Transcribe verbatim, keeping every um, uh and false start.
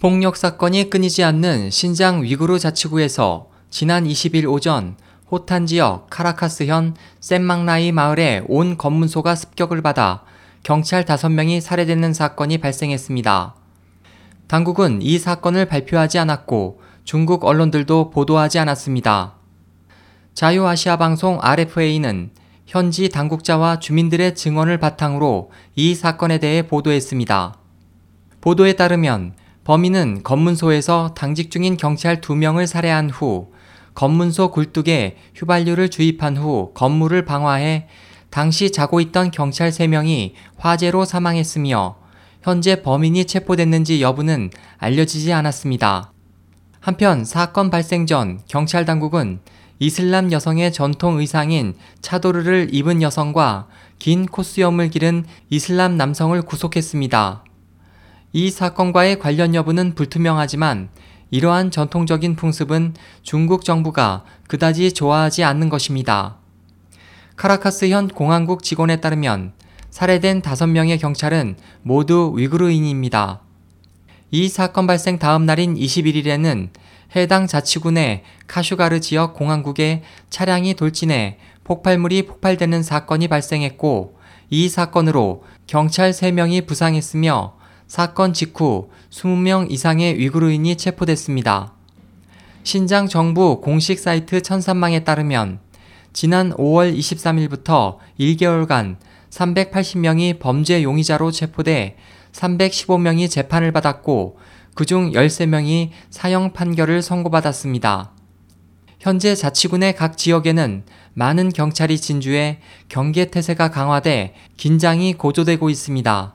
폭력 사건이 끊이지 않는 신장 위구르 자치구에서 지난 이십일 오전 호탄 지역 카라카스현 셴망라이 마을의 온 검문소가 습격을 받아 경찰 다섯 명이 살해되는 사건이 발생했습니다. 당국은 이 사건을 발표하지 않았고 중국 언론들도 보도하지 않았습니다. 자유아시아 방송 알에프에이는 현지 당국자와 주민들의 증언을 바탕으로 이 사건에 대해 보도했습니다. 보도에 따르면 범인은 검문소에서 당직 중인 경찰 두 명을 살해한 후 검문소 굴뚝에 휘발유를 주입한 후 건물을 방화해 당시 자고 있던 경찰 세 명이 화재로 사망했으며 현재 범인이 체포됐는지 여부는 알려지지 않았습니다. 한편 사건 발생 전 경찰 당국은 이슬람 여성의 전통 의상인 차도르를 입은 여성과 긴 콧수염을 기른 이슬람 남성을 구속했습니다. 이 사건과의 관련 여부는 불투명하지만 이러한 전통적인 풍습은 중국 정부가 그다지 좋아하지 않는 것입니다. 카라카스현 공항국 직원에 따르면 살해된 다섯 명의 경찰은 모두 위구르인입니다. 이 사건 발생 다음 날인 이십일일에는 해당 자치구 내 카슈가르 지역 공항국에 차량이 돌진해 폭발물이 폭발되는 사건이 발생했고 이 사건으로 경찰 세 명이 부상했으며 사건 직후 이십 명 이상의 위구르인이 체포됐습니다. 신장 정부 공식 사이트 천산망에 따르면 지난 오월 이십삼일부터 일 개월간 삼백팔십 명이 범죄 용의자로 체포돼 삼백십오 명이 재판을 받았고 그중 십삼 명이 사형 판결을 선고받았습니다. 현재 자치구 내 각 지역에는 많은 경찰이 진주해 경계태세가 강화돼 긴장이 고조되고 있습니다.